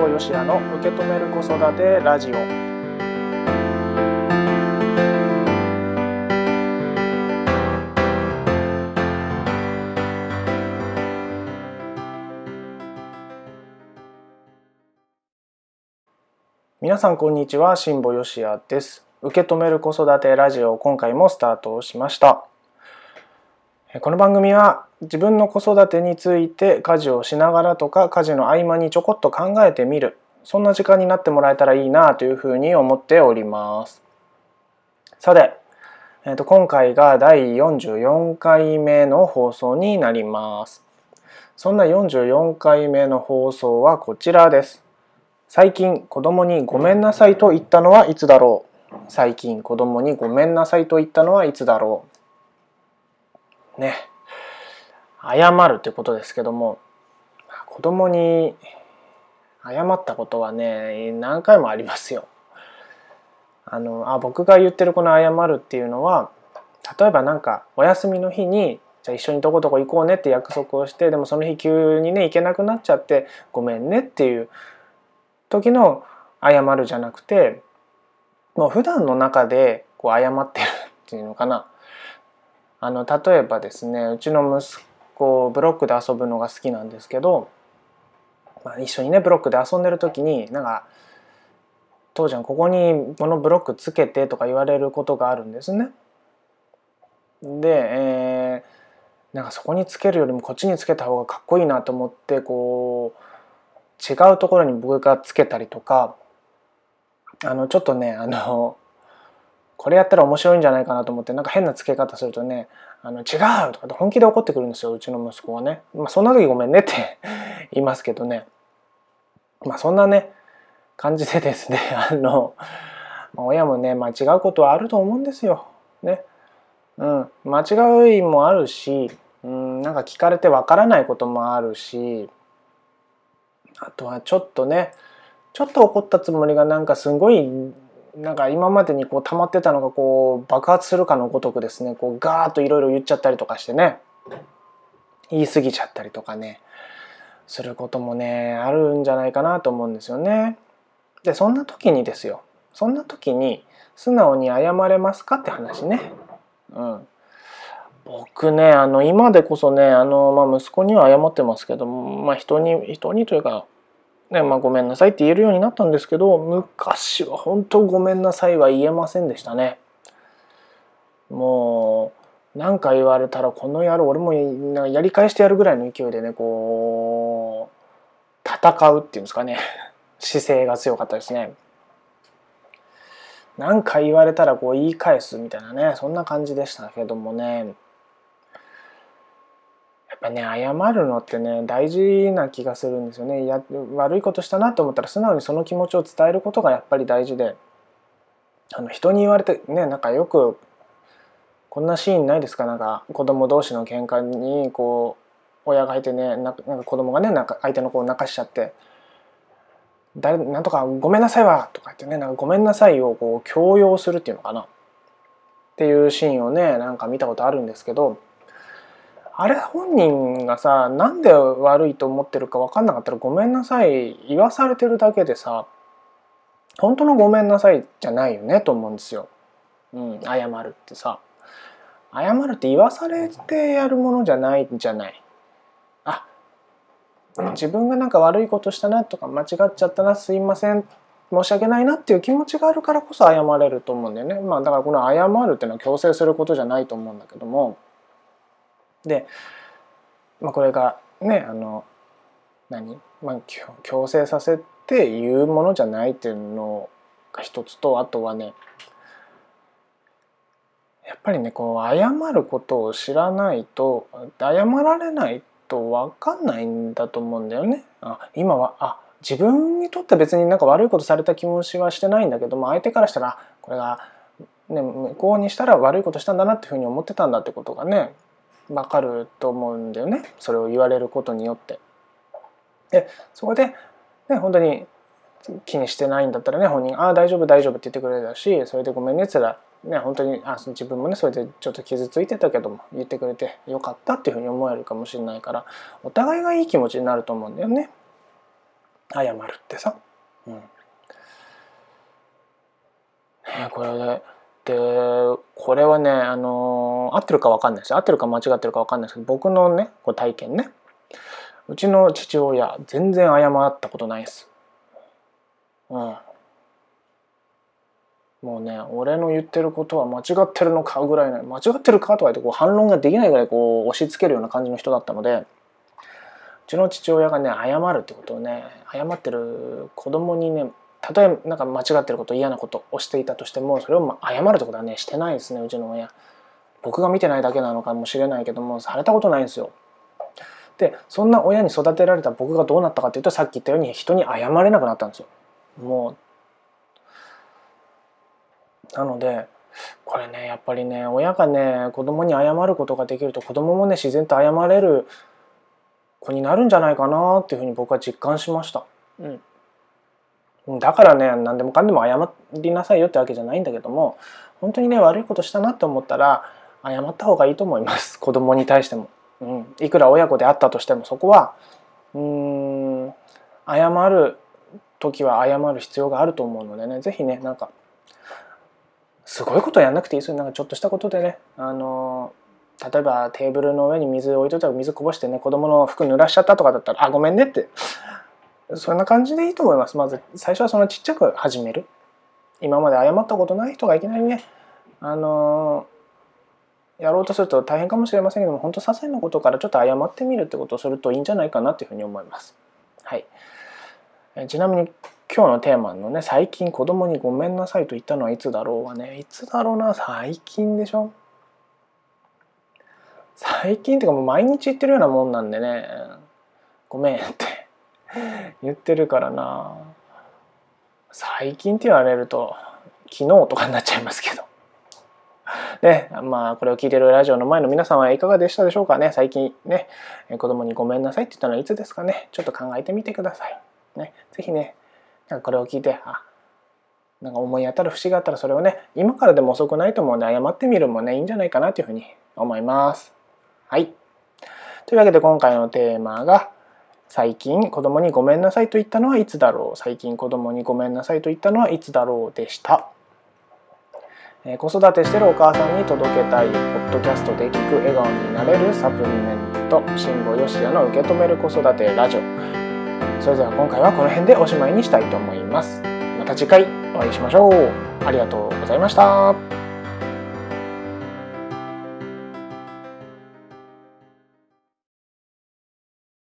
保よしやの受け止める子育てラジオ。皆さんこんにちは、新保よしやです。受け止める子育てラジオ、今回もスタートしました。この番組は自分の子育てについて家事をしながらとか家事の合間にちょこっと考えてみる、そんな時間になってもらえたらいいなというふうに思っております。さて、今回が第44回目の放送になります。そんな44回目の放送はこちらです。最近子供にごめんなさいと言ったのはいつだろう。最近子供にごめんなさいと言ったのはいつだろう。ね、謝るということですけども、子供に謝ったことはね、何回もありますよ。僕が言ってるこの謝るっていうのは、例えばなんかお休みの日にじゃあ一緒にどこどこ行こうねって約束をして、でもその日急にね行けなくなっちゃってごめんねっていう時の謝るじゃなくて、もう普段の中でこう謝ってるっていうのかな。例えばですね、うちの息子ブロックで遊ぶのが好きなんですけど、一緒にねブロックで遊んでる時になんか「父ちゃんここにこのブロックつけて」とか言われることがあるんですね。で、なんかそこにつけるよりもこっちにつけた方がかっこいいなと思って、こう違うところに僕がつけたりとか、ちょっとねこれやったら面白いんじゃないかなと思って、なんか変なつけ方するとね、違うとかって本気で怒ってくるんですよ、うちの息子はね。そんな時ごめんねって言いますけどね。そんなね感じでですね、親もね間違うことはあると思うんですよ。ね、間違いもあるし、なんか聞かれてわからないこともあるし。あとはちょっと怒ったつもりがなんかすごいなんか今までにこう溜まってたのがこう爆発するかのごとくですね、こうガーッといろいろ言っちゃったりとかしてね、言い過ぎちゃったりとかねすることもねあるんじゃないかなと思うんですよね。でそんな時に素直に謝れますかって話ね。僕ね、今でこそね、息子には謝ってますけども、人にというか、ね、ごめんなさいって言えるようになったんですけど、昔は本当ごめんなさいは言えませんでしたね。もう何か言われたらこの野郎俺もなんかやり返してやるぐらいの勢いでね、こう戦うっていうんですかね姿勢が強かったですね。何か言われたらこう言い返すみたいなね、そんな感じでしたけどもね。やっぱね、謝るのってね大事な気がするんですよね。悪いことしたなと思ったら素直にその気持ちを伝えることがやっぱり大事で、人に言われてね、なんかよくこんなシーンないですか。なんか子供同士の喧嘩にこう親がいてね、なんか子供がねなんか相手の子を泣かしちゃって「なんとかごめんなさいわ」とか言ってね、なんかごめんなさいをこう強要するっていうのかなっていうシーンをねなんか見たことあるんですけど。あれ本人がさ、なんで悪いと思ってるか分かんなかったらごめんなさい言わされてるだけでさ、本当のごめんなさいじゃないよねと思うんですよ。謝るってさ、謝るって言わされてやるものじゃないんじゃない。自分がなんか悪いことしたなとか間違っちゃったな、すいません、申し訳ないなっていう気持ちがあるからこそ謝れると思うんだよね。だからこの謝るっていうのは強制することじゃないと思うんだけども。で、これがね強制させて言うものじゃないっていうのが一つと、あとはねやっぱりねこう謝ることを知らないと謝られないと分かんないんだと思うんだよね。自分にとって別になんか悪いことされた気持ちはしてないんだけども、相手からしたらこれが、ね、向こうにしたら悪いことしたんだなっていうふうに思ってたんだってことがねわかると思うんだよね、それを言われることによって。でそこで、ね、本当に気にしてないんだったらね、本人が「大丈夫大丈夫」って言ってくれたし、それで「ごめんね」って言ったら、ね、本当に自分もねそれでちょっと傷ついてたけども言ってくれてよかったっていうふうに思えるかもしれないから、お互いがいい気持ちになると思うんだよね。謝るってさ、うん、これね、でこれはね、合ってるか分かんないですよ、合ってるか間違ってるか分かんないですけど、僕のねこう体験ね、うちの父親全然謝ったことないです。うん、もうね、俺の言ってることは間違ってるのかぐらいの、間違ってるかとか言ってこう反論ができないぐらいこう押し付けるような感じの人だったので、うちの父親がね謝るってことをね、謝ってる子供にね、たとえなんか間違ってること、嫌なことをしていたとしても、それを謝るってことはねしてないですね、うちの親。僕が見てないだけなのかもしれないけども、されたことないんですよ。でそんな親に育てられた僕がどうなったかっていうと、さっき言ったように人に謝れなくなったんですよ。もうなのでこれね、やっぱりね、親がね子供に謝ることができると、子供もね自然と謝れる子になるんじゃないかなっていうふうに僕は実感しました。うん、だからね、何でもかんでも謝りなさいよってわけじゃないんだけども、本当にね悪いことしたなって思ったら謝った方がいいと思います、子供に対しても。うん、いくら親子であったとしても、そこは謝る時は謝る必要があると思うのでね、是非ね、なんかすごいことやんなくていいですよ。なんかちょっとしたことでね、例えばテーブルの上に水置いといたら水こぼしてね、子供の服濡らしちゃったとかだったら「あ、ごめんね」ってそんな感じでいいと思います。まず最初はそのちっちゃく始める。今まで謝ったことない人がいきなりねやろうとすると大変かもしれませんけども、本当些細なことからちょっと謝ってみるってことをするといいんじゃないかなっていうふうに思います。はい。ちなみに今日のテーマのね、最近子供にごめんなさいと言ったのはいつだろうはね、いつだろうな、最近でしょ。最近っていうかもう毎日言ってるようなもんなんでね、ごめんって言ってるからな。最近って言われると昨日とかになっちゃいますけどね、まあこれを聞いてるラジオの前の皆さんはいかがでしたでしょうかね。最近ね子供にごめんなさいって言ったのはいつですかね。ちょっと考えてみてくださいね。是非ね、なんかこれを聞いて、あ、なんか思い当たる節があったら、それをね今からでも遅くないと思うんで謝ってみるもねいいんじゃないかなというふうに思います。はい。というわけで今回のテーマが、最近子供にごめんなさいと言ったのはいつだろう、最近子供にごめんなさいと言ったのはいつだろうでした。子育てしてるお母さんに届けたいポッドキャストで聞く笑顔になれるサプリメント、新保よしやの受け止める子育てラジオ。それでは今回はこの辺でおしまいにしたいと思います。また次回お会いしましょう。ありがとうございました。